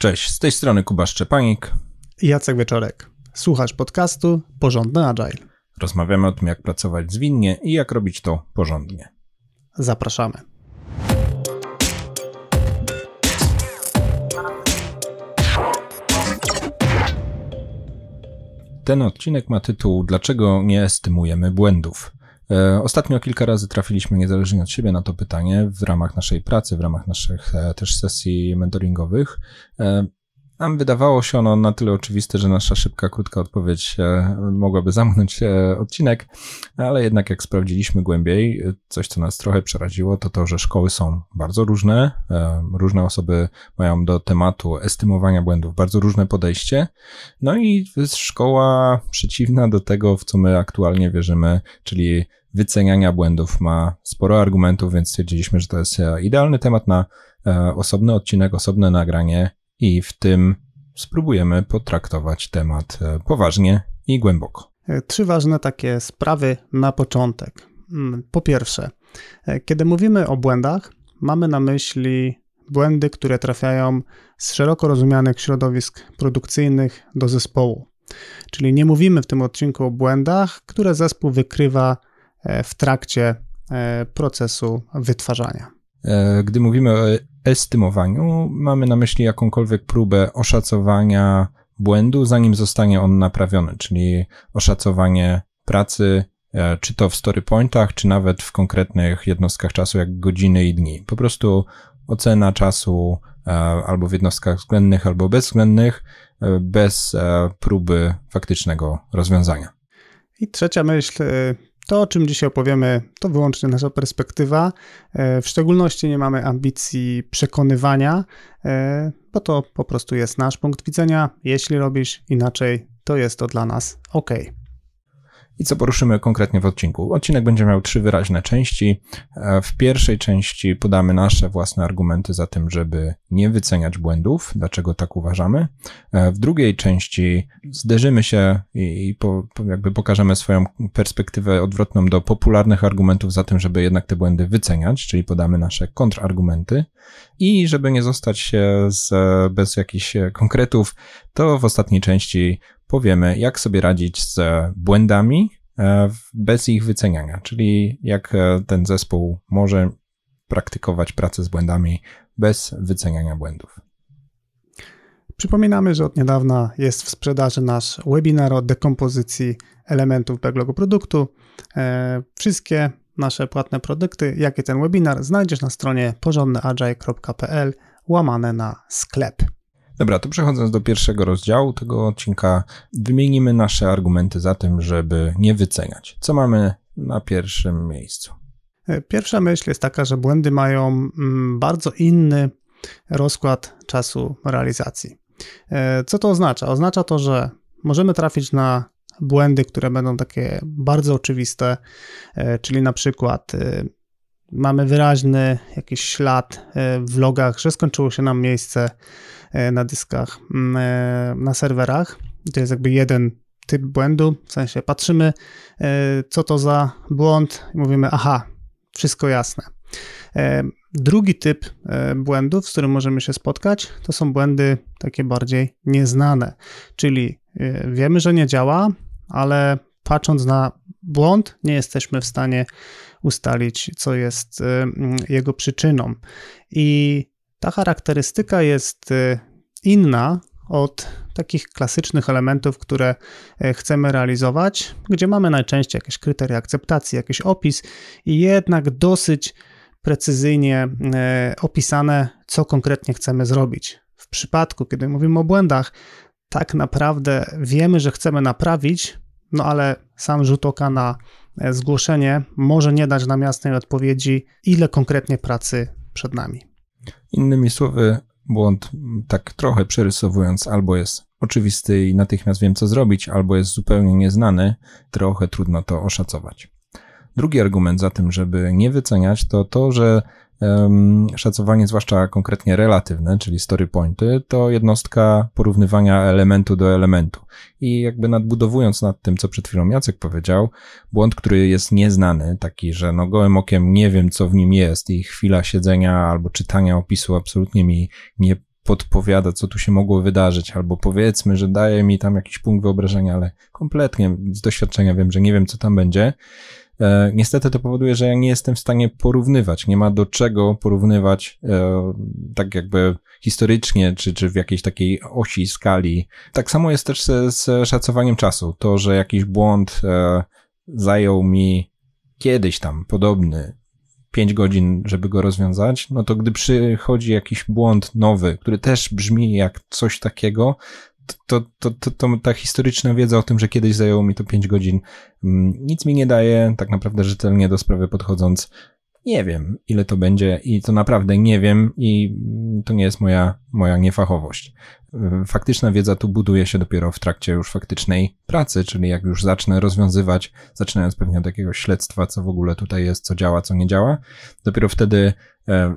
Cześć, z tej strony Kuba Szczepanik i Jacek Wieczorek. Słuchasz podcastu Porządny Agile. Rozmawiamy o tym, jak pracować zwinnie i jak robić to porządnie. Zapraszamy. Ten odcinek ma tytuł "Dlaczego nie estymujemy błędów?" Ostatnio kilka razy trafiliśmy niezależnie od siebie na to pytanie w ramach naszej pracy, w ramach naszych też sesji mentoringowych. Nam wydawało się ono na tyle oczywiste, że nasza szybka, krótka odpowiedź mogłaby zamknąć odcinek, ale jednak jak sprawdziliśmy głębiej, coś co nas trochę przeraziło, to to, że szkoły są bardzo różne, różne osoby mają do tematu estymowania błędów bardzo różne podejście, no i szkoła przeciwna do tego, w co my aktualnie wierzymy, czyli wyceniania błędów, ma sporo argumentów, więc stwierdziliśmy, że to jest idealny temat na osobny odcinek, osobne nagranie. I w tym spróbujemy potraktować temat poważnie i głęboko. Trzy ważne takie sprawy na początek. Po pierwsze, kiedy mówimy o błędach, mamy na myśli błędy, które trafiają z szeroko rozumianych środowisk produkcyjnych do zespołu. Czyli nie mówimy w tym odcinku o błędach, które zespół wykrywa w trakcie procesu wytwarzania. Gdy mówimy o estymowaniu, mamy na myśli jakąkolwiek próbę oszacowania błędu, zanim zostanie on naprawiony, czyli oszacowanie pracy, czy to w storypointach, czy nawet w konkretnych jednostkach czasu, jak godziny i dni. Po prostu ocena czasu albo w jednostkach względnych, albo bezwzględnych, bez próby faktycznego rozwiązania. I trzecia myśl. To, o czym dzisiaj opowiemy, to wyłącznie nasza perspektywa. W szczególności nie mamy ambicji przekonywania, bo to po prostu jest nasz punkt widzenia. Jeśli robisz inaczej, to jest to dla nas ok. I co poruszymy konkretnie w odcinku? Odcinek będzie miał trzy wyraźne części. W pierwszej części podamy nasze własne argumenty za tym, żeby nie wyceniać błędów, dlaczego tak uważamy. W drugiej części zderzymy się i pokażemy swoją perspektywę odwrotną do popularnych argumentów za tym, żeby jednak te błędy wyceniać, czyli podamy nasze kontrargumenty. I żeby nie zostać się bez jakichś konkretów, to w ostatniej części powiemy, jak sobie radzić z błędami bez ich wyceniania, czyli jak ten zespół może praktykować pracę z błędami bez wyceniania błędów. Przypominamy, że od niedawna jest w sprzedaży nasz webinar o dekompozycji elementów backlogu produktu. Wszystkie nasze płatne produkty, jak i ten webinar, znajdziesz na stronie porządnyagile.pl/sklep. Dobra, to przechodząc do pierwszego rozdziału tego odcinka, wymienimy nasze argumenty za tym, żeby nie wyceniać. Co mamy na pierwszym miejscu? Pierwsza myśl jest taka, że błędy mają bardzo inny rozkład czasu realizacji. Co to oznacza? Oznacza to, że możemy trafić na błędy, które będą takie bardzo oczywiste, czyli na przykład mamy wyraźny jakiś ślad w logach, że skończyło się nam miejsce na dyskach, na serwerach. To jest jakby jeden typ błędu, w sensie patrzymy, co to za błąd i mówimy, aha, wszystko jasne. Drugi typ błędów, z którym możemy się spotkać, to są błędy takie bardziej nieznane, czyli wiemy, że nie działa, ale patrząc na błąd, nie jesteśmy w stanie ustalić, co jest jego przyczyną. I ta charakterystyka jest inna od takich klasycznych elementów, które chcemy realizować, gdzie mamy najczęściej jakieś kryteria akceptacji, jakiś opis i jednak dosyć precyzyjnie opisane, co konkretnie chcemy zrobić. W przypadku, kiedy mówimy o błędach, tak naprawdę wiemy, że chcemy naprawić, no ale sam rzut oka na zgłoszenie może nie dać nam jasnej odpowiedzi, ile konkretnie pracy przed nami. Innymi słowy, błąd, tak trochę przerysowując, albo jest oczywisty i natychmiast wiem, co zrobić, albo jest zupełnie nieznany, trochę trudno to oszacować. Drugi argument za tym, żeby nie wyceniać, to to, że szacowanie, zwłaszcza konkretnie relatywne, czyli story pointy, to jednostka porównywania elementu do elementu. I jakby nadbudowując nad tym, co przed chwilą Jacek powiedział, błąd, który jest nieznany, taki, że no gołym okiem nie wiem, co w nim jest i chwila siedzenia albo czytania opisu absolutnie mi nie podpowiada, co tu się mogło wydarzyć, albo powiedzmy, że daje mi tam jakiś punkt wyobrażenia, ale kompletnie z doświadczenia wiem, że nie wiem, co tam będzie. Niestety to powoduje, że ja nie jestem w stanie porównywać, nie ma do czego porównywać tak jakby historycznie, czy w jakiejś takiej osi, skali. Tak samo jest też z szacowaniem czasu. To, że jakiś błąd zajął mi kiedyś tam podobny 5 godzin, żeby go rozwiązać, no to gdy przychodzi jakiś błąd nowy, który też brzmi jak coś takiego, to ta historyczna wiedza o tym, że kiedyś zajęło mi to 5 godzin, nic mi nie daje, tak naprawdę rzetelnie do sprawy podchodząc. Nie wiem, ile to będzie i to naprawdę nie wiem i to nie jest moja niefachowość. Faktyczna wiedza tu buduje się dopiero w trakcie już faktycznej pracy, czyli jak już zacznę rozwiązywać, zaczynając pewnie od jakiegoś śledztwa, co w ogóle tutaj jest, co działa, co nie działa. Dopiero wtedy,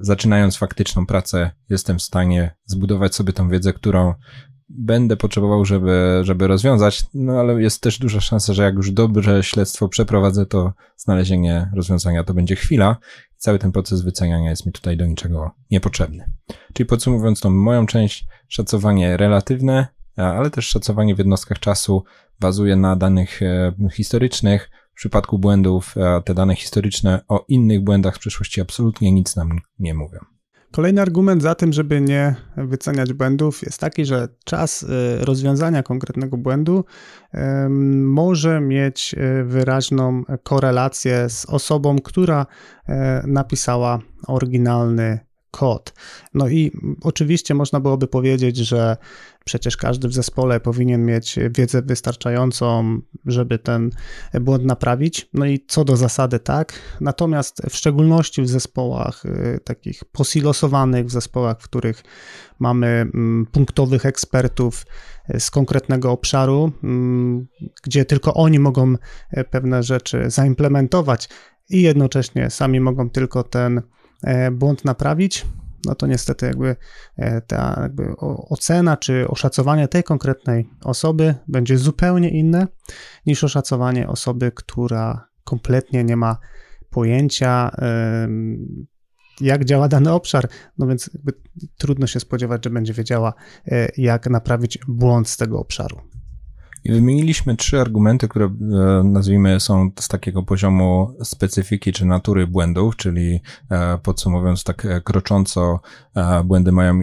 zaczynając faktyczną pracę, jestem w stanie zbudować sobie tą wiedzę, którą będę potrzebował, żeby rozwiązać, no ale jest też duża szansa, że jak już dobre śledztwo przeprowadzę, to znalezienie rozwiązania to będzie chwila. Cały ten proces wyceniania jest mi tutaj do niczego niepotrzebny. Czyli podsumowując tą moją część, szacowanie relatywne, ale też szacowanie w jednostkach czasu bazuje na danych historycznych. W przypadku błędów te dane historyczne o innych błędach z przeszłości absolutnie nic nam nie mówią. Kolejny argument za tym, żeby nie wyceniać błędów jest taki, że czas rozwiązania konkretnego błędu może mieć wyraźną korelację z osobą, która napisała oryginalny kod. No i oczywiście można byłoby powiedzieć, że przecież każdy w zespole powinien mieć wiedzę wystarczającą, żeby ten błąd naprawić. No i co do zasady tak. Natomiast w szczególności w zespołach takich posilosowanych, w zespołach, w których mamy punktowych ekspertów z konkretnego obszaru, gdzie tylko oni mogą pewne rzeczy zaimplementować i jednocześnie sami mogą tylko ten błąd naprawić, no to niestety jakby ta jakby ocena czy oszacowanie tej konkretnej osoby będzie zupełnie inne niż oszacowanie osoby, która kompletnie nie ma pojęcia, jak działa dany obszar, no więc jakby trudno się spodziewać, że będzie wiedziała, jak naprawić błąd z tego obszaru. I wymieniliśmy 3 argumenty, które nazwijmy są z takiego poziomu specyfiki czy natury błędów, czyli podsumowując tak krocząco, błędy mają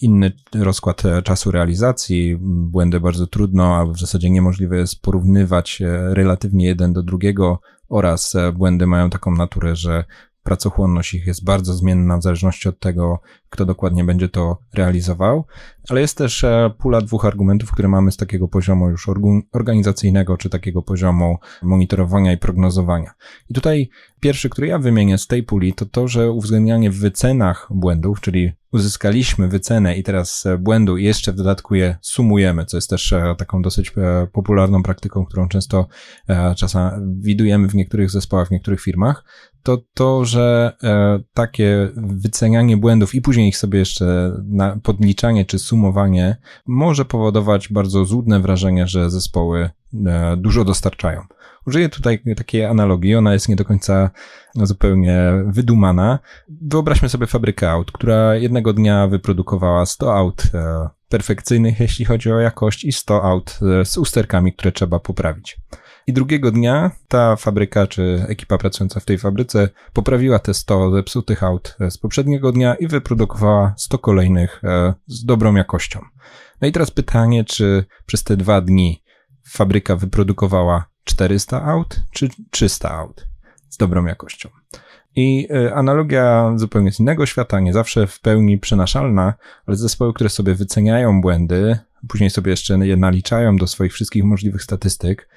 inny rozkład czasu realizacji, błędy bardzo trudno, albo w zasadzie niemożliwe jest porównywać relatywnie jeden do drugiego oraz błędy mają taką naturę, że pracochłonność ich jest bardzo zmienna w zależności od tego, kto dokładnie będzie to realizował, ale jest też pula 2 argumentów, które mamy z takiego poziomu już organizacyjnego, czy takiego poziomu monitorowania i prognozowania. I tutaj pierwszy, który ja wymienię z tej puli, to to, że uwzględnianie w wycenach błędów, czyli uzyskaliśmy wycenę i teraz błędu i jeszcze w dodatku je sumujemy, co jest też taką dosyć popularną praktyką, którą często czasem widujemy w niektórych zespołach, w niektórych firmach, to, że takie wycenianie błędów i później ich sobie jeszcze podliczanie czy sumowanie może powodować bardzo złudne wrażenie, że zespoły dużo dostarczają. Użyję tutaj takiej analogii, ona jest nie do końca zupełnie wydumana. Wyobraźmy sobie fabrykę aut, która jednego dnia wyprodukowała 100 aut perfekcyjnych, jeśli chodzi o jakość, i 100 aut z usterkami, które trzeba poprawić. I drugiego dnia ta fabryka, czy ekipa pracująca w tej fabryce poprawiła te 100 zepsutych aut z poprzedniego dnia i wyprodukowała 100 kolejnych z dobrą jakością. No i teraz pytanie, czy przez te 2 dni fabryka wyprodukowała 400 aut, czy 300 aut z dobrą jakością. I analogia zupełnie z innego świata, nie zawsze w pełni przenaszalna, ale zespoły, które sobie wyceniają błędy, później sobie jeszcze je naliczają do swoich wszystkich możliwych statystyk,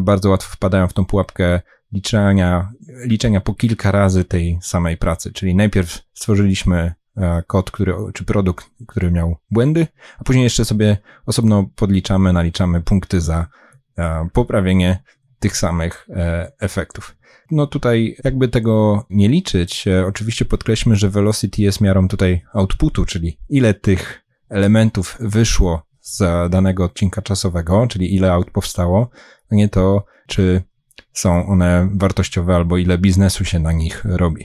bardzo łatwo wpadają w tą pułapkę liczenia po kilka razy tej samej pracy, czyli najpierw stworzyliśmy kod, czy produkt, który miał błędy, a później jeszcze sobie osobno podliczamy, naliczamy punkty za poprawienie tych samych efektów. No tutaj jakby tego nie liczyć, oczywiście podkreślmy, że velocity jest miarą tutaj outputu, czyli ile tych elementów wyszło z danego odcinka czasowego, czyli ile aut powstało, a nie to, czy są one wartościowe albo ile biznesu się na nich robi.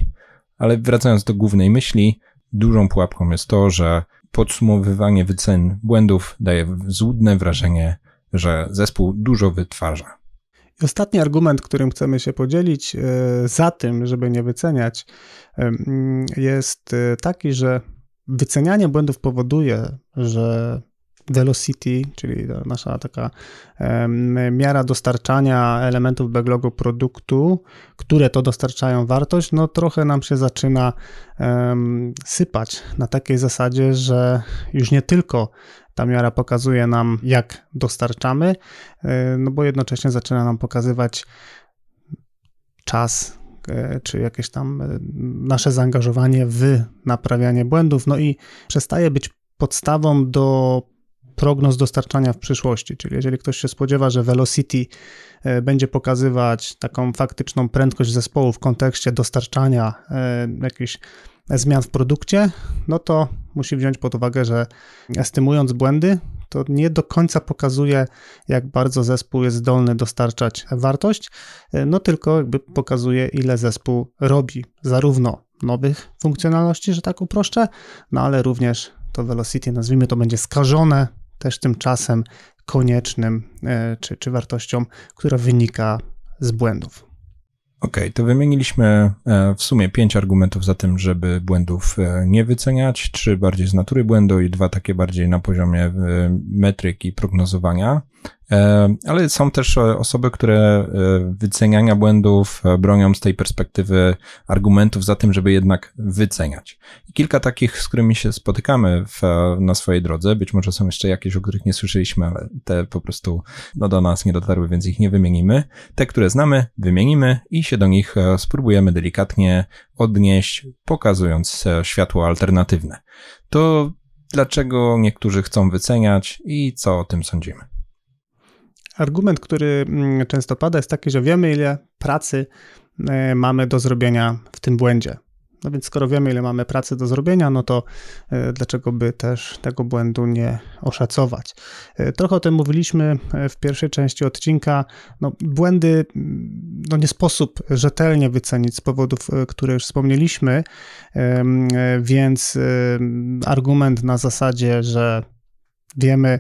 Ale wracając do głównej myśli, dużą pułapką jest to, że podsumowywanie wycen błędów daje złudne wrażenie, że zespół dużo wytwarza. Ostatni argument, którym chcemy się podzielić za tym, żeby nie wyceniać, jest taki, że wycenianie błędów powoduje, że velocity, czyli nasza taka miara dostarczania elementów backlogu produktu, które to dostarczają wartość, no trochę nam się zaczyna sypać na takiej zasadzie, że już nie tylko ta miara pokazuje nam, jak dostarczamy, no bo jednocześnie zaczyna nam pokazywać czas, czy jakieś tam nasze zaangażowanie w naprawianie błędów, no i przestaje być podstawą do prognoz dostarczania w przyszłości, czyli jeżeli ktoś się spodziewa, że velocity będzie pokazywać taką faktyczną prędkość zespołu w kontekście dostarczania jakichś zmian w produkcie, no to musi wziąć pod uwagę, że estymując błędy, to nie do końca pokazuje, jak bardzo zespół jest zdolny dostarczać wartość, no tylko jakby pokazuje, ile zespół robi, zarówno nowych funkcjonalności, że tak uproszczę, no ale również to velocity, nazwijmy to, będzie skażone też tym czasem koniecznym czy wartością, która wynika z błędów. Okej, to wymieniliśmy w sumie 5 argumentów za tym, żeby błędów nie wyceniać, 3 bardziej z natury błędu i 2 takie bardziej na poziomie metryki prognozowania, ale są też osoby, które wyceniania błędów bronią z tej perspektywy argumentów za tym, żeby jednak wyceniać. I kilka takich, z którymi się spotykamy na swojej drodze, być może są jeszcze jakieś, o których nie słyszeliśmy, ale te po prostu do nas nie dotarły, więc ich nie wymienimy. Te, które znamy, wymienimy i się do nich spróbujemy delikatnie odnieść, pokazując światło alternatywne. To dlaczego niektórzy chcą wyceniać i co o tym sądzimy? Argument, który często pada, jest taki, że wiemy, ile pracy mamy do zrobienia w tym błędzie. No więc skoro wiemy, ile mamy pracy do zrobienia, no to dlaczego by też tego błędu nie oszacować? Trochę o tym mówiliśmy w pierwszej części odcinka. No, błędy nie sposób rzetelnie wycenić z powodów, które już wspomnieliśmy, więc argument na zasadzie, że wiemy,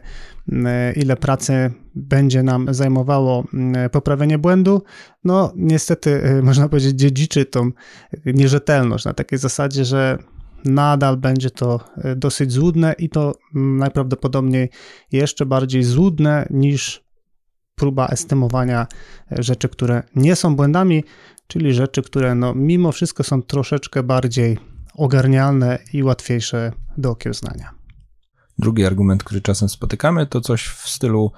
ile pracy będzie nam zajmowało poprawienie błędu, no niestety można powiedzieć dziedziczy tą nierzetelność na takiej zasadzie, że nadal będzie to dosyć złudne i to najprawdopodobniej jeszcze bardziej złudne niż próba estymowania rzeczy, które nie są błędami, czyli rzeczy, które mimo wszystko są troszeczkę bardziej ogarnialne i łatwiejsze do okiełznania. Drugi argument, który czasem spotykamy, to coś w stylu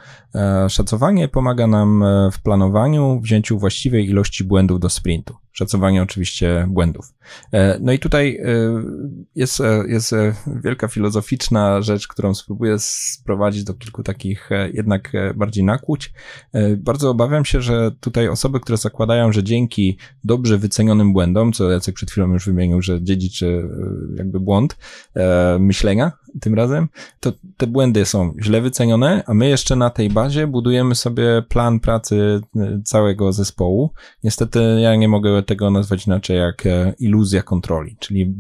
szacowanie pomaga nam w planowaniu, wzięciu właściwej ilości błędów do sprintu. Szacowanie oczywiście błędów. No i tutaj jest wielka filozoficzna rzecz, którą spróbuję sprowadzić do kilku takich jednak bardziej nakłuć. Bardzo obawiam się, że tutaj osoby, które zakładają, że dzięki dobrze wycenionym błędom, co Jacek przed chwilą już wymienił, że dziedziczy jakby błąd myślenia tym razem, to te błędy są źle wycenione, a my jeszcze na tej bazie budujemy sobie plan pracy całego zespołu. Niestety ja nie mogę tego nazwać inaczej jak iluzja kontroli, czyli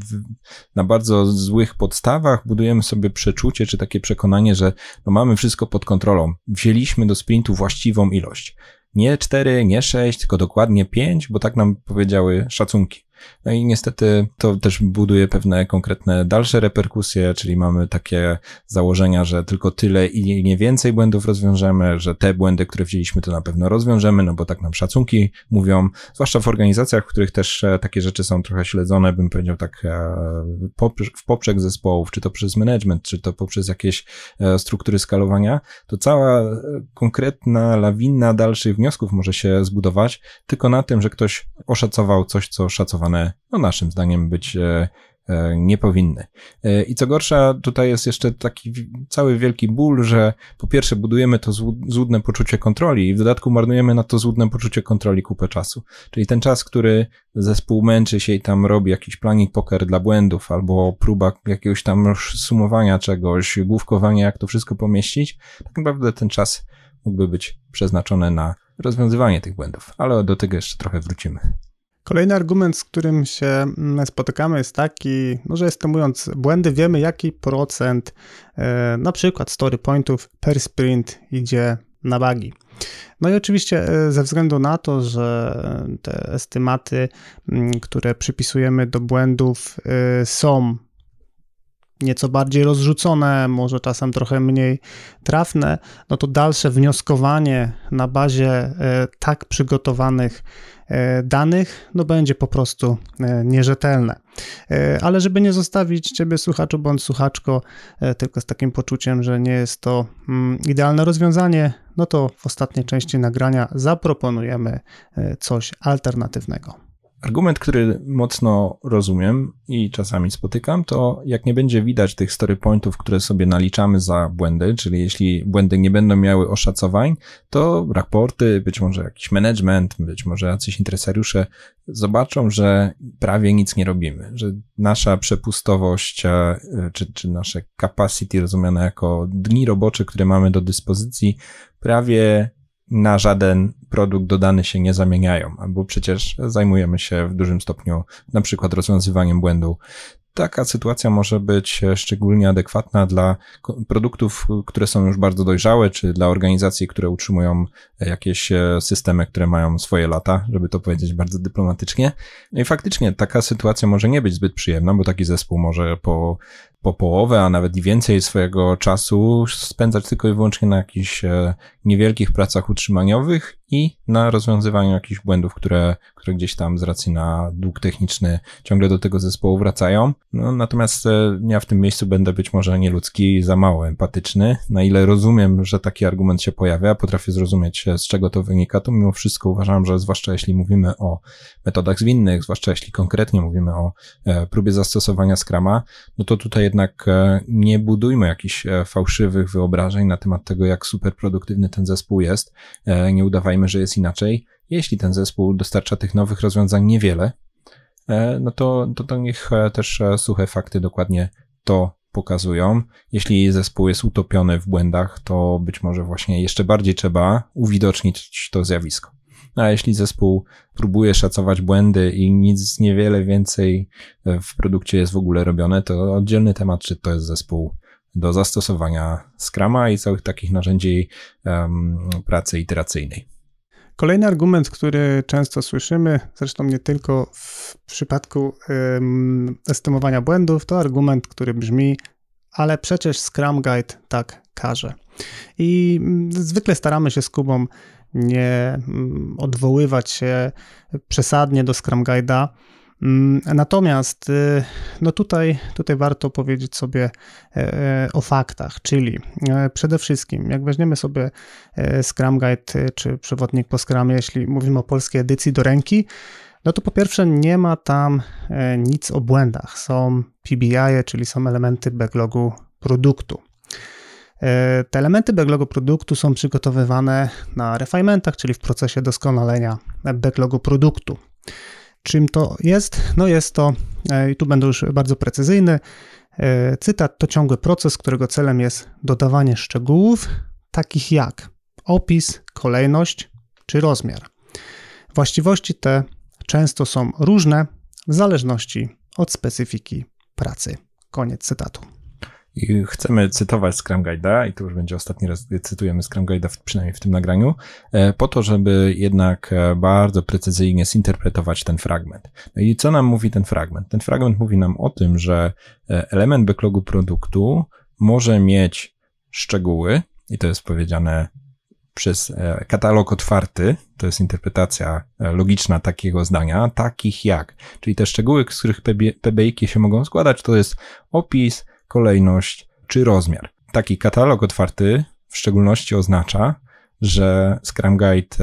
na bardzo złych podstawach budujemy sobie przeczucie czy takie przekonanie, że mamy wszystko pod kontrolą, wzięliśmy do sprintu właściwą ilość. Nie 4, nie 6, tylko dokładnie 5, bo tak nam powiedziały szacunki. No i niestety to też buduje pewne konkretne dalsze reperkusje, czyli mamy takie założenia, że tylko tyle i nie więcej błędów rozwiążemy, że te błędy, które wzięliśmy, to na pewno rozwiążemy, bo tak nam szacunki mówią, zwłaszcza w organizacjach, w których też takie rzeczy są trochę śledzone, bym powiedział tak w poprzek zespołów, czy to przez management, czy to poprzez jakieś struktury skalowania, to cała konkretna lawina dalszych wniosków może się zbudować tylko na tym, że ktoś oszacował coś, co szacował naszym zdaniem być nie powinny. I co gorsza, tutaj jest jeszcze taki cały wielki ból, że po pierwsze budujemy to złudne poczucie kontroli i w dodatku marnujemy na to złudne poczucie kontroli kupę czasu. Czyli ten czas, który zespół męczy się i tam robi jakiś planik poker dla błędów albo próba jakiegoś tam sumowania czegoś, główkowania, jak to wszystko pomieścić, tak naprawdę ten czas mógłby być przeznaczony na rozwiązywanie tych błędów. Ale do tego jeszcze trochę wrócimy. Kolejny argument, z którym się spotykamy, jest taki, że eskrymując błędy, wiemy, jaki procent na przykład story pointów per sprint idzie na bugi. No i oczywiście ze względu na to, że te estymaty, które przypisujemy do błędów, są nieco bardziej rozrzucone, może czasem trochę mniej trafne, no to dalsze wnioskowanie na bazie tak przygotowanych danych, no będzie po prostu nierzetelne. Ale żeby nie zostawić Ciebie, słuchaczu bądź słuchaczko, tylko z takim poczuciem, że nie jest to idealne rozwiązanie, no to w ostatniej części nagrania zaproponujemy coś alternatywnego. Argument, który mocno rozumiem i czasami spotykam, to jak nie będzie widać tych story pointów, które sobie naliczamy za błędy, czyli jeśli błędy nie będą miały oszacowań, to raporty, być może jakiś management, być może jacyś interesariusze zobaczą, że prawie nic nie robimy, że nasza przepustowość, czy nasze capacity rozumiane jako dni robocze, które mamy do dyspozycji, prawie na żaden produkt dodany się nie zamieniają, albo przecież zajmujemy się w dużym stopniu na przykład rozwiązywaniem błędu. Taka sytuacja może być szczególnie adekwatna dla produktów, które są już bardzo dojrzałe, czy dla organizacji, które utrzymują jakieś systemy, które mają swoje lata, żeby to powiedzieć bardzo dyplomatycznie. I faktycznie taka sytuacja może nie być zbyt przyjemna, bo taki zespół może po połowę, a nawet i więcej swojego czasu spędzać tylko i wyłącznie na jakichś niewielkich pracach utrzymaniowych i na rozwiązywaniu jakichś błędów, które gdzieś tam z racji na dług techniczny ciągle do tego zespołu wracają. No, natomiast ja w tym miejscu będę być może nieludzki i za mało empatyczny. Na ile rozumiem, że taki argument się pojawia, potrafię zrozumieć, z czego to wynika, to mimo wszystko uważam, że zwłaszcza jeśli mówimy o metodach zwinnych, zwłaszcza jeśli konkretnie mówimy o próbie zastosowania Scruma, no to tutaj jednak nie budujmy jakichś fałszywych wyobrażeń na temat tego, jak super produktywny ten zespół jest. Nie udawajmy, że jest inaczej. Jeśli ten zespół dostarcza tych nowych rozwiązań niewiele, no to niech też suche fakty dokładnie to pokazują. Jeśli zespół jest utopiony w błędach, to być może właśnie jeszcze bardziej trzeba uwidocznić to zjawisko. A jeśli zespół próbuje szacować błędy i nic niewiele więcej w produkcie jest w ogóle robione, to oddzielny temat, czy to jest zespół do zastosowania Scruma i całych takich narzędzi pracy iteracyjnej. Kolejny argument, który często słyszymy, zresztą nie tylko w przypadku estymowania błędów, to argument, który brzmi, ale przecież Scrum Guide tak każe. I zwykle staramy się z Kubą nie odwoływać się przesadnie do Scrum Guide'a. Natomiast no tutaj warto powiedzieć sobie o faktach, czyli przede wszystkim jak weźmiemy sobie Scrum Guide czy przewodnik po Scrumie, jeśli mówimy o polskiej edycji do ręki, no to po pierwsze nie ma tam nic o błędach, są PBI-e, czyli są elementy backlogu produktu. Te elementy backlogu produktu są przygotowywane na refinementach, czyli w procesie doskonalenia backlogu produktu. Czym to jest? No jest to, i tu będę już bardzo precyzyjny, cytat, to ciągły proces, którego celem jest dodawanie szczegółów takich jak opis, kolejność czy rozmiar. Właściwości te często są różne w zależności od specyfiki pracy. Koniec cytatu. I chcemy cytować Scrum Guide'a i to już będzie ostatni raz, gdy cytujemy Scrum Guide'a, przynajmniej w tym nagraniu, po to, żeby jednak bardzo precyzyjnie zinterpretować ten fragment. No i co nam mówi ten fragment? Ten fragment mówi nam o tym, że element backlogu produktu może mieć szczegóły i to jest powiedziane przez katalog otwarty, to jest interpretacja logiczna takiego zdania, takich jak, czyli te szczegóły, z których PBI-ki się mogą składać, to jest opis, kolejność czy rozmiar. Taki katalog otwarty w szczególności oznacza, że Scrum Guide,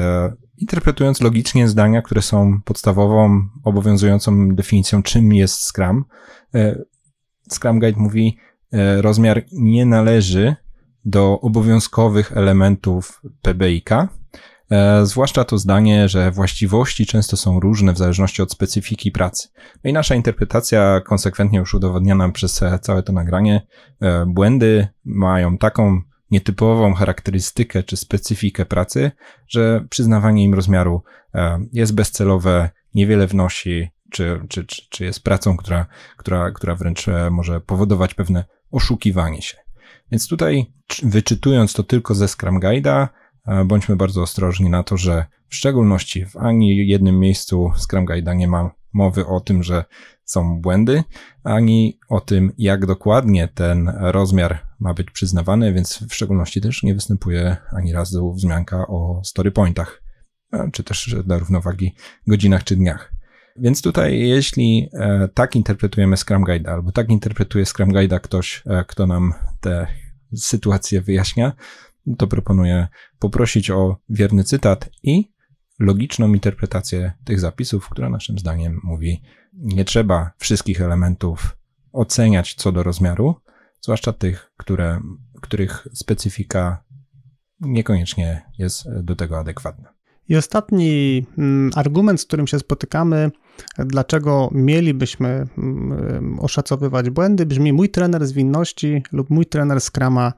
interpretując logicznie zdania, które są podstawową, obowiązującą definicją, czym jest Scrum, Scrum Guide mówi, rozmiar nie należy do obowiązkowych elementów PBI-ka, zwłaszcza to zdanie, że właściwości często są różne w zależności od specyfiki pracy. No i nasza interpretacja konsekwentnie już udowodniana przez całe to nagranie. Błędy mają taką nietypową charakterystykę czy specyfikę pracy, że przyznawanie im rozmiaru jest bezcelowe, niewiele wnosi, czy jest pracą, która wręcz może powodować pewne oszukiwanie się. Więc tutaj, wyczytując to tylko ze Scrum Guide'a, bądźmy bardzo ostrożni na to, że w szczególności w ani jednym miejscu Scrum Guide'a nie ma mowy o tym, że są błędy, ani o tym, jak dokładnie ten rozmiar ma być przyznawany, więc w szczególności też nie występuje ani razu wzmianka o story pointach, czy też dla równowagi godzinach czy dniach. Więc tutaj, jeśli tak interpretujemy Scrum Guide'a, albo tak interpretuje Scrum Guide'a ktoś, kto nam tę sytuację wyjaśnia, to proponuję poprosić o wierny cytat i logiczną interpretację tych zapisów, która naszym zdaniem mówi, nie trzeba wszystkich elementów oceniać co do rozmiaru, zwłaszcza tych, których specyfika niekoniecznie jest do tego adekwatna. I ostatni argument, z którym się spotykamy, dlaczego mielibyśmy oszacowywać błędy, brzmi: mój trener zwinności lub mój trener Scrama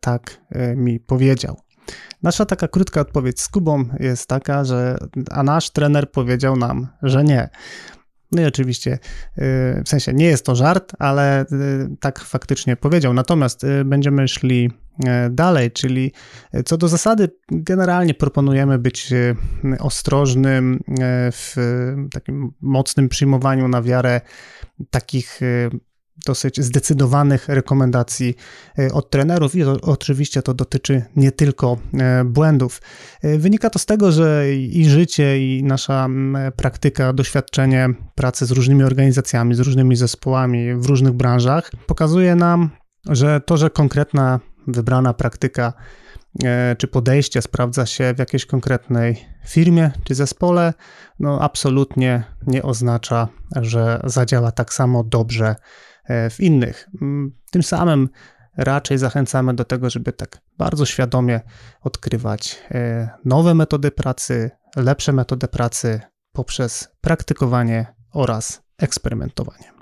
tak mi powiedział. Nasza taka krótka odpowiedź z Kubą jest taka, że a nasz trener powiedział nam, że nie. No i oczywiście, w sensie nie jest to żart, ale tak faktycznie powiedział. Natomiast będziemy szli dalej, czyli co do zasady generalnie proponujemy być ostrożnym w takim mocnym przyjmowaniu na wiarę takich dosyć zdecydowanych rekomendacji od trenerów, i oczywiście to dotyczy nie tylko błędów. Wynika to z tego, że i życie, i nasza praktyka, doświadczenie pracy z różnymi organizacjami, z różnymi zespołami w różnych branżach pokazuje nam, że to, że konkretna wybrana praktyka czy podejście sprawdza się w jakiejś konkretnej firmie czy zespole, no absolutnie nie oznacza, że zadziała tak samo dobrze w innych. Tym samym raczej zachęcamy do tego, żeby tak bardzo świadomie odkrywać nowe metody pracy, lepsze metody pracy poprzez praktykowanie oraz eksperymentowanie.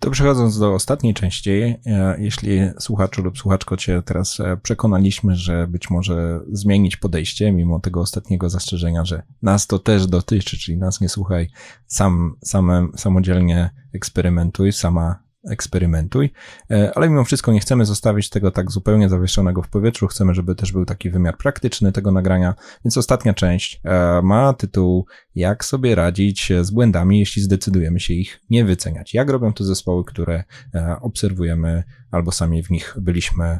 To przechodząc do ostatniej części, jeśli słuchaczu lub słuchaczko cię teraz przekonaliśmy, że być może zmienić podejście, mimo tego ostatniego zastrzeżenia, że nas to też dotyczy, czyli nas nie słuchaj, samodzielnie eksperymentuj, sama eksperymentuj, ale mimo wszystko nie chcemy zostawić tego tak zupełnie zawieszonego w powietrzu, chcemy, żeby też był taki wymiar praktyczny tego nagrania, więc ostatnia część ma tytuł: jak sobie radzić z błędami, jeśli zdecydujemy się ich nie wyceniać. Jak robią to zespoły, które obserwujemy albo sami w nich byliśmy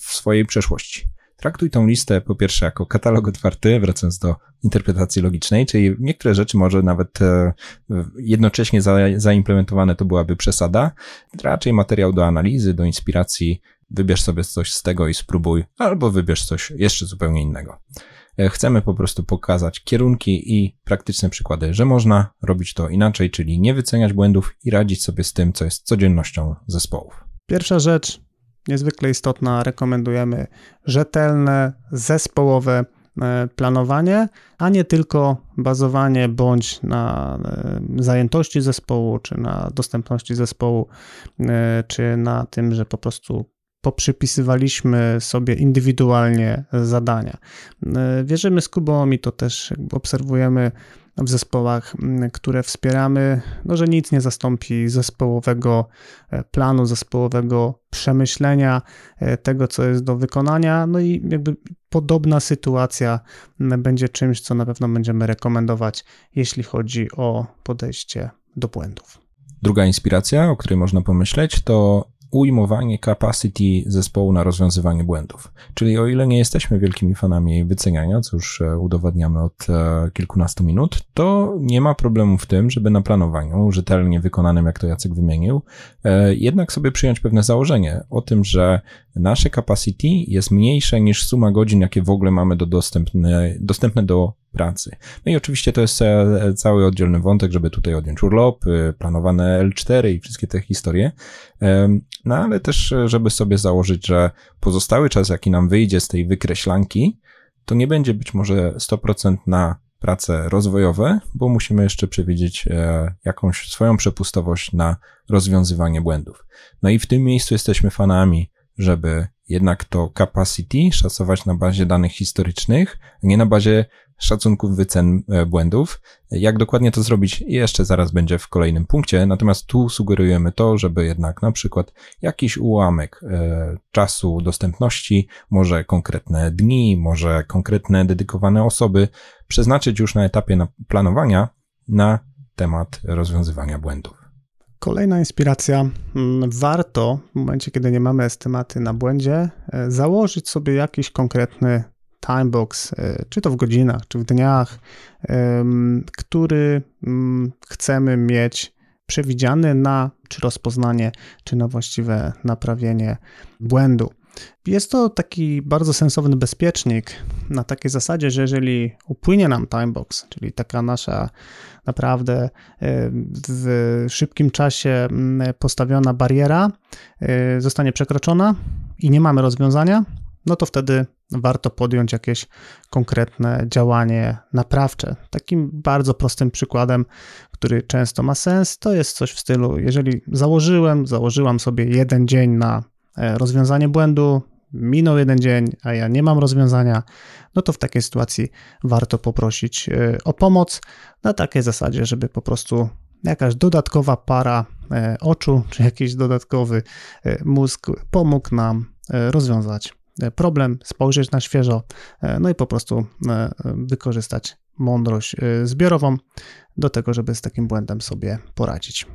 w swojej przeszłości. Traktuj tą listę po pierwsze jako katalog otwarty, wracając do interpretacji logicznej, czyli niektóre rzeczy może nawet jednocześnie zaimplementowane to byłaby przesada. Raczej materiał do analizy, do inspiracji, wybierz sobie coś z tego i spróbuj, albo wybierz coś jeszcze zupełnie innego. Chcemy po prostu pokazać kierunki i praktyczne przykłady, że można robić to inaczej, czyli nie wyceniać błędów i radzić sobie z tym, co jest codziennością zespołów. Pierwsza rzecz, niezwykle istotna, rekomendujemy rzetelne, zespołowe planowanie, a nie tylko bazowanie bądź na zajętości zespołu, czy na dostępności zespołu, czy na tym, że po prostu poprzypisywaliśmy sobie indywidualnie zadania. Wierzymy z Kubą i to też obserwujemy w zespołach, które wspieramy, no, że nic nie zastąpi zespołowego planu, zespołowego przemyślenia tego, co jest do wykonania. No i jakby podobna sytuacja będzie czymś, co na pewno będziemy rekomendować, jeśli chodzi o podejście do błędów. Druga inspiracja, o której można pomyśleć, to ujmowanie capacity zespołu na rozwiązywanie błędów. Czyli o ile nie jesteśmy wielkimi fanami wyceniania, co już udowadniamy od kilkunastu minut, to nie ma problemu w tym, żeby na planowaniu rzetelnie wykonanym, jak to Jacek wymienił, jednak sobie przyjąć pewne założenie o tym, że nasze capacity jest mniejsze niż suma godzin, jakie w ogóle mamy dostępne do pracy. No i oczywiście to jest cały oddzielny wątek, żeby tutaj odjąć urlop, planowane L4 i wszystkie te historie, no ale też żeby sobie założyć, że pozostały czas, jaki nam wyjdzie z tej wykreślanki, to nie będzie być może 100% na prace rozwojowe, bo musimy jeszcze przewidzieć jakąś swoją przepustowość na rozwiązywanie błędów. No i w tym miejscu jesteśmy fanami, żeby jednak to capacity szacować na bazie danych historycznych, a nie na bazie szacunków wycen błędów. Jak dokładnie to zrobić, jeszcze zaraz będzie w kolejnym punkcie, natomiast tu sugerujemy to, żeby jednak na przykład jakiś ułamek czasu dostępności, może konkretne dni, może konkretne dedykowane osoby przeznaczyć już na etapie planowania na temat rozwiązywania błędów. Kolejna inspiracja. Warto w momencie, kiedy nie mamy estymaty na błędzie, założyć sobie jakiś konkretny timebox, czy to w godzinach, czy w dniach, który chcemy mieć przewidziany na czy rozpoznanie, czy na właściwe naprawienie błędu. Jest to taki bardzo sensowny bezpiecznik na takiej zasadzie, że jeżeli upłynie nam timebox, czyli taka nasza naprawdę w szybkim czasie postawiona bariera zostanie przekroczona i nie mamy rozwiązania, no to wtedy warto podjąć jakieś konkretne działanie naprawcze. Takim bardzo prostym przykładem, który często ma sens, to jest coś w stylu, jeżeli założyłam sobie jeden dzień na rozwiązanie błędu, minął jeden dzień, a ja nie mam rozwiązania, no to w takiej sytuacji warto poprosić o pomoc na takiej zasadzie, żeby po prostu jakaś dodatkowa para oczu, czy jakiś dodatkowy mózg pomógł nam rozwiązać problem, spojrzeć na świeżo, no i po prostu wykorzystać mądrość zbiorową do tego, żeby z takim błędem sobie poradzić.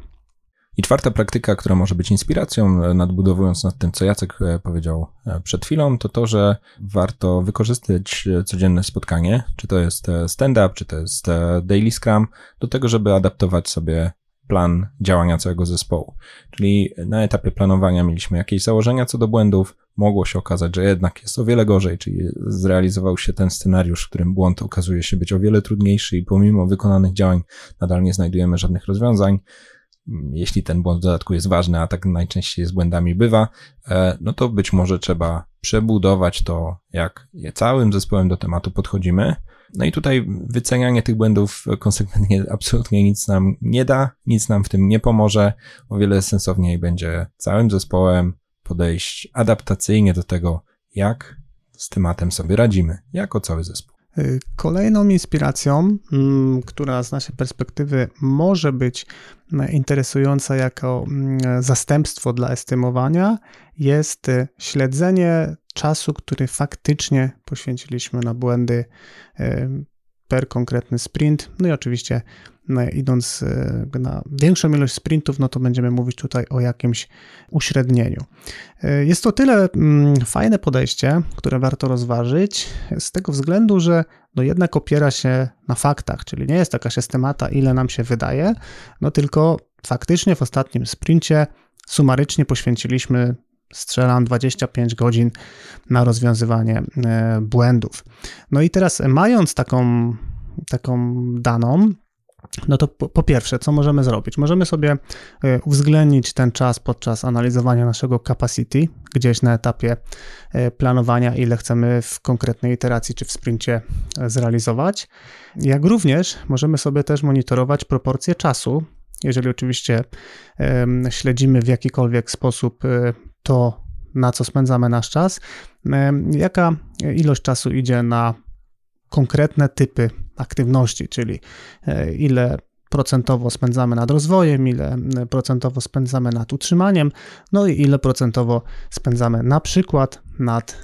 I czwarta praktyka, która może być inspiracją, nadbudowując nad tym, co Jacek powiedział przed chwilą, to to, że warto wykorzystać codzienne spotkanie, czy to jest stand-up, czy to jest daily scrum, do tego, żeby adaptować sobie plan działania całego zespołu. Czyli na etapie planowania mieliśmy jakieś założenia co do błędów, mogło się okazać, że jednak jest o wiele gorzej, czyli zrealizował się ten scenariusz, w którym błąd okazuje się być o wiele trudniejszy i pomimo wykonanych działań nadal nie znajdujemy żadnych rozwiązań. Jeśli ten błąd w dodatku jest ważny, a tak najczęściej z błędami bywa, no to być może trzeba przebudować to, jak całym zespołem do tematu podchodzimy. No i tutaj wycenianie tych błędów konsekwentnie absolutnie nic nam nie da, nic nam w tym nie pomoże. O wiele sensowniej będzie całym zespołem podejść adaptacyjnie do tego, jak z tematem sobie radzimy, jako cały zespół. Kolejną inspiracją, która z naszej perspektywy może być interesująca jako zastępstwo dla estymowania, jest śledzenie czasu, który faktycznie poświęciliśmy na błędy per konkretny sprint. No i oczywiście idąc na większą ilość sprintów, no to będziemy mówić tutaj o jakimś uśrednieniu. Jest to tyle fajne podejście, które warto rozważyć z tego względu, że no jednak opiera się na faktach, czyli nie jest taka estymata, ile nam się wydaje, no tylko faktycznie w ostatnim sprincie sumarycznie poświęciliśmy, strzelam, 25 godzin na rozwiązywanie błędów. No i teraz mając taką daną, no to po pierwsze, co możemy zrobić? Możemy sobie uwzględnić ten czas podczas analizowania naszego capacity, gdzieś na etapie planowania, ile chcemy w konkretnej iteracji czy w sprincie zrealizować. Jak również możemy sobie też monitorować proporcje czasu, jeżeli oczywiście śledzimy w jakikolwiek sposób to, na co spędzamy nasz czas, jaka ilość czasu idzie na konkretne typy aktywności, czyli ile procentowo spędzamy nad rozwojem, ile procentowo spędzamy nad utrzymaniem, no i ile procentowo spędzamy na przykład nad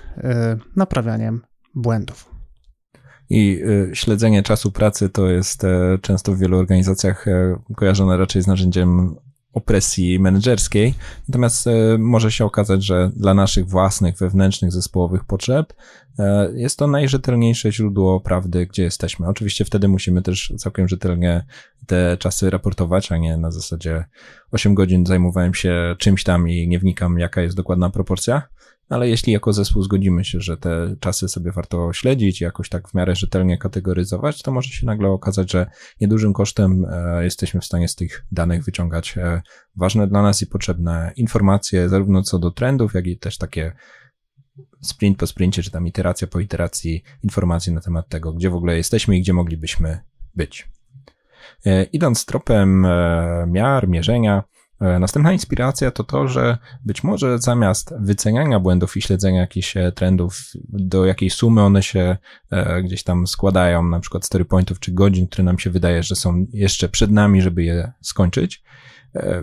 naprawianiem błędów. I śledzenie czasu pracy to jest często w wielu organizacjach kojarzone raczej z narzędziem opresji menedżerskiej, natomiast może się okazać, że dla naszych własnych, wewnętrznych, zespołowych potrzeb jest to najrzetelniejsze źródło prawdy, gdzie jesteśmy. Oczywiście wtedy musimy też całkiem rzetelnie te czasy raportować, a nie na zasadzie 8 godzin zajmowałem się czymś tam i nie wnikam, jaka jest dokładna proporcja, ale jeśli jako zespół zgodzimy się, że te czasy sobie warto śledzić i jakoś tak w miarę rzetelnie kategoryzować, to może się nagle okazać, że niedużym kosztem jesteśmy w stanie z tych danych wyciągać ważne dla nas i potrzebne informacje, zarówno co do trendów, jak i też takie sprint po sprincie, czy tam iteracja po iteracji informacji na temat tego, gdzie w ogóle jesteśmy i gdzie moglibyśmy być. Idąc tropem miar, mierzenia, Następna inspiracja to to, że być może zamiast wyceniania błędów i śledzenia jakichś trendów, do jakiej sumy one się gdzieś tam składają, na przykład story pointów czy godzin, które nam się wydaje, że są jeszcze przed nami, żeby je skończyć,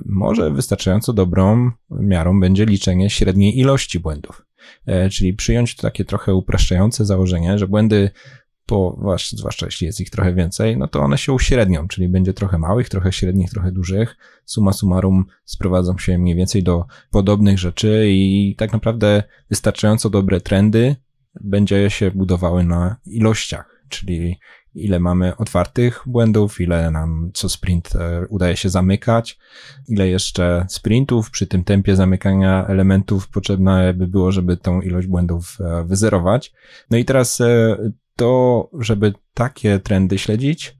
może wystarczająco dobrą miarą będzie liczenie średniej ilości błędów. Czyli przyjąć takie trochę upraszczające założenie, że błędy, zwłaszcza jeśli jest ich trochę więcej, no to one się uśrednią, czyli będzie trochę małych, trochę średnich, trochę dużych. Summa summarum sprowadzą się mniej więcej do podobnych rzeczy i tak naprawdę wystarczająco dobre trendy będzie się budowały na ilościach, czyli ile mamy otwartych błędów, ile nam co sprint udaje się zamykać, ile jeszcze sprintów przy tym tempie zamykania elementów potrzebne by było, żeby tą ilość błędów wyzerować. No i teraz to, żeby takie trendy śledzić,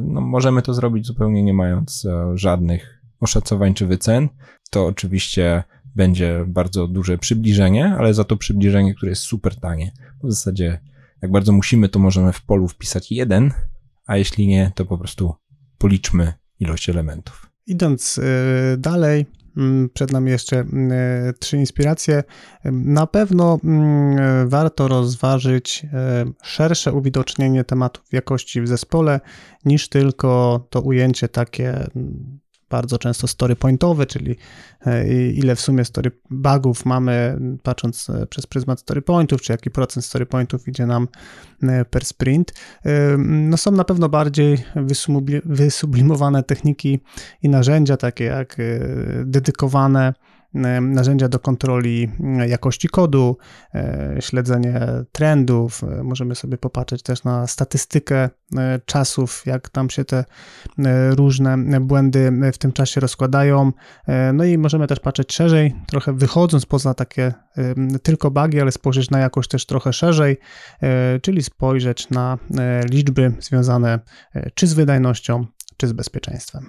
no możemy to zrobić zupełnie nie mając żadnych oszacowań czy wycen. To oczywiście będzie bardzo duże przybliżenie, ale za to przybliżenie, które jest super tanie. W zasadzie jak bardzo musimy, to możemy w polu wpisać 1, a jeśli nie, to po prostu policzmy ilość elementów. Idąc dalej, przed nami jeszcze 3 inspiracje. Na pewno warto rozważyć szersze uwidocznienie tematów jakości w zespole niż tylko to ujęcie takie bardzo często story pointowe, czyli ile w sumie story bugów mamy, patrząc przez pryzmat story pointów, czy jaki procent story pointów idzie nam per sprint. No są na pewno bardziej wysublimowane techniki i narzędzia, takie jak dedykowane narzędzia do kontroli jakości kodu, śledzenie trendów. Możemy sobie popatrzeć też na statystykę czasów, jak tam się te różne błędy w tym czasie rozkładają. No i możemy też patrzeć szerzej, trochę wychodząc poza takie tylko bugi, ale spojrzeć na jakość też trochę szerzej, czyli spojrzeć na liczby związane czy z wydajnością, czy z bezpieczeństwem.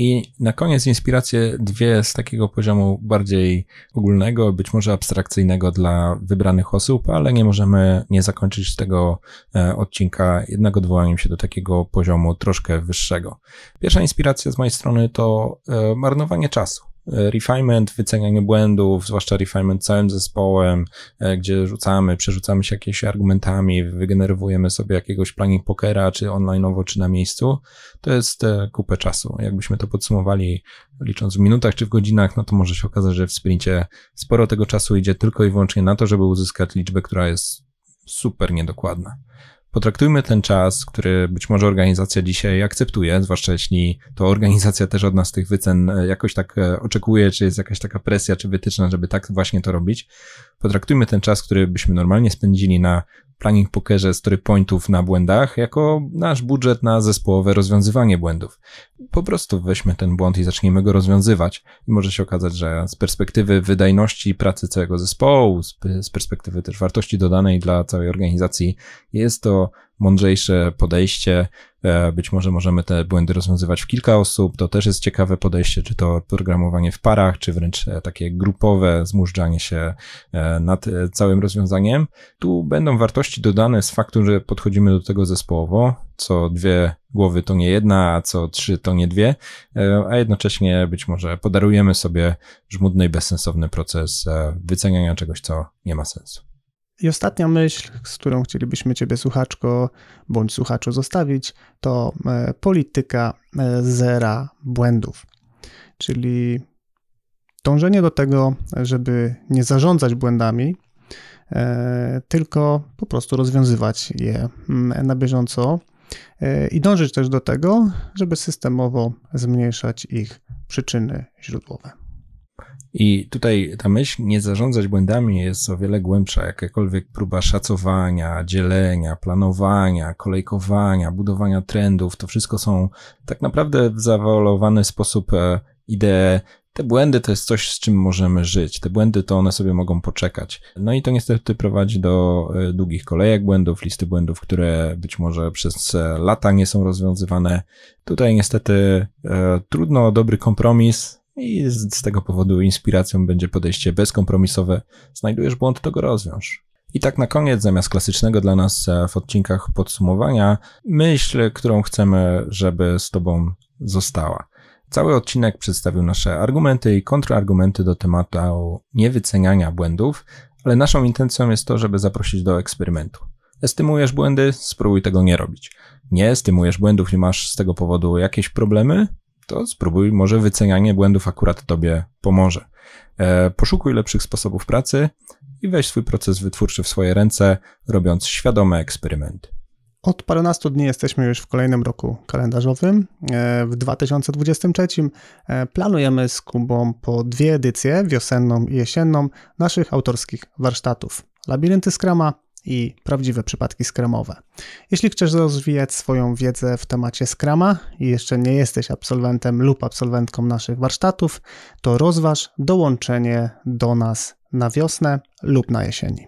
I na koniec inspiracje 2 z takiego poziomu bardziej ogólnego, być może abstrakcyjnego dla wybranych osób, ale nie możemy nie zakończyć tego odcinka jednak odwołaniem się do takiego poziomu troszkę wyższego. Pierwsza inspiracja z mojej strony to marnowanie czasu. Refinement, wycenianie błędów, zwłaszcza refinement całym zespołem, gdzie przerzucamy się jakimiś argumentami, wygenerowujemy sobie jakiegoś planning pokera, czy online'owo, czy na miejscu, to jest kupę czasu. Jakbyśmy to podsumowali licząc w minutach czy w godzinach, no to może się okazać, że w sprincie sporo tego czasu idzie tylko i wyłącznie na to, żeby uzyskać liczbę, która jest super niedokładna. Potraktujmy ten czas, który być może organizacja dzisiaj akceptuje, zwłaszcza jeśli to organizacja też od nas tych wycen jakoś tak oczekuje, czy jest jakaś taka presja, czy wytyczna, żeby tak właśnie to robić. Potraktujmy ten czas, który byśmy normalnie spędzili na planning pokerze, story pointów, na błędach, jako nasz budżet na zespołowe rozwiązywanie błędów. Po prostu weźmy ten błąd i zaczniemy go rozwiązywać. I może się okazać, że z perspektywy wydajności pracy całego zespołu, z perspektywy też wartości dodanej dla całej organizacji, jest to mądrzejsze podejście. Być może możemy te błędy rozwiązywać w kilka osób. To też jest ciekawe podejście, czy to programowanie w parach, czy wręcz takie grupowe zmuszczanie się nad całym rozwiązaniem. Tu będą wartości dodane z faktu, że podchodzimy do tego zespołowo. Co 2 głowy to nie jedna, a co 3 to nie 2, a jednocześnie być może podarujemy sobie żmudny i bezsensowny proces wyceniania czegoś, co nie ma sensu. I ostatnia myśl, z którą chcielibyśmy Ciebie, słuchaczko bądź słuchaczu, zostawić, to polityka zera błędów, czyli dążenie do tego, żeby nie zarządzać błędami, tylko po prostu rozwiązywać je na bieżąco i dążyć też do tego, żeby systemowo zmniejszać ich przyczyny źródłowe. I tutaj ta myśl nie zarządzać błędami jest o wiele głębsza. Jakakolwiek próba szacowania, dzielenia, planowania, kolejkowania, budowania trendów, to wszystko są tak naprawdę w zawalowany sposób idee. Te błędy to jest coś, z czym możemy żyć. Te błędy to one sobie mogą poczekać. No i to niestety prowadzi do długich kolejek błędów, listy błędów, które być może przez lata nie są rozwiązywane. Tutaj niestety trudno o dobry kompromis. I z tego powodu inspiracją będzie podejście bezkompromisowe. Znajdujesz błąd, to go rozwiąż. I tak na koniec, zamiast klasycznego dla nas w odcinkach podsumowania, myśl, którą chcemy, żeby z Tobą została. Cały odcinek przedstawił nasze argumenty i kontrargumenty do tematu niewyceniania błędów, ale naszą intencją jest to, żeby zaprosić do eksperymentu. Estymujesz błędy? Spróbuj tego nie robić. Nie estymujesz błędów i masz z tego powodu jakieś problemy? To spróbuj, może wycenianie błędów akurat tobie pomoże. Poszukuj lepszych sposobów pracy i weź swój proces wytwórczy w swoje ręce, robiąc świadome eksperymenty. Od parunastu dni jesteśmy już w kolejnym roku kalendarzowym. W 2023 planujemy z Kubą po 2 edycje, wiosenną i jesienną, naszych autorskich warsztatów. Labirynty Scrama i prawdziwe przypadki scrumowe. Jeśli chcesz rozwijać swoją wiedzę w temacie scruma i jeszcze nie jesteś absolwentem lub absolwentką naszych warsztatów, to rozważ dołączenie do nas na wiosnę lub na jesieni.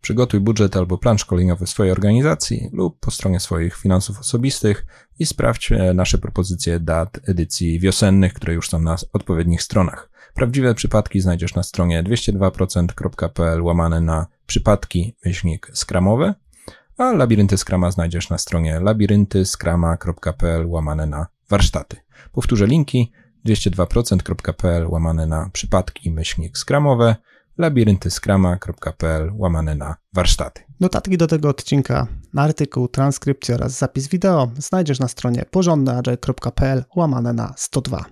Przygotuj budżet albo plan szkoleniowy w swojej organizacji lub po stronie swoich finansów osobistych i sprawdź nasze propozycje dat edycji wiosennych, które już są na odpowiednich stronach. Prawdziwe przypadki znajdziesz na stronie 202%.pl /przypadki-scrumowe, a labirynty Scrama znajdziesz na stronie labiryntyscrama.pl /warsztaty. Powtórzę linki: 202%.pl /przypadki-scrumowe, labiryntyscrama.pl /warsztaty. Notatki do tego odcinka, artykuł, transkrypcję oraz zapis wideo znajdziesz na stronie porządnyagile.pl /102.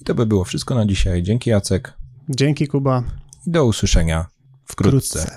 I to by było wszystko na dzisiaj. Dzięki Jacek. Dzięki Kuba. I do usłyszenia wkrótce.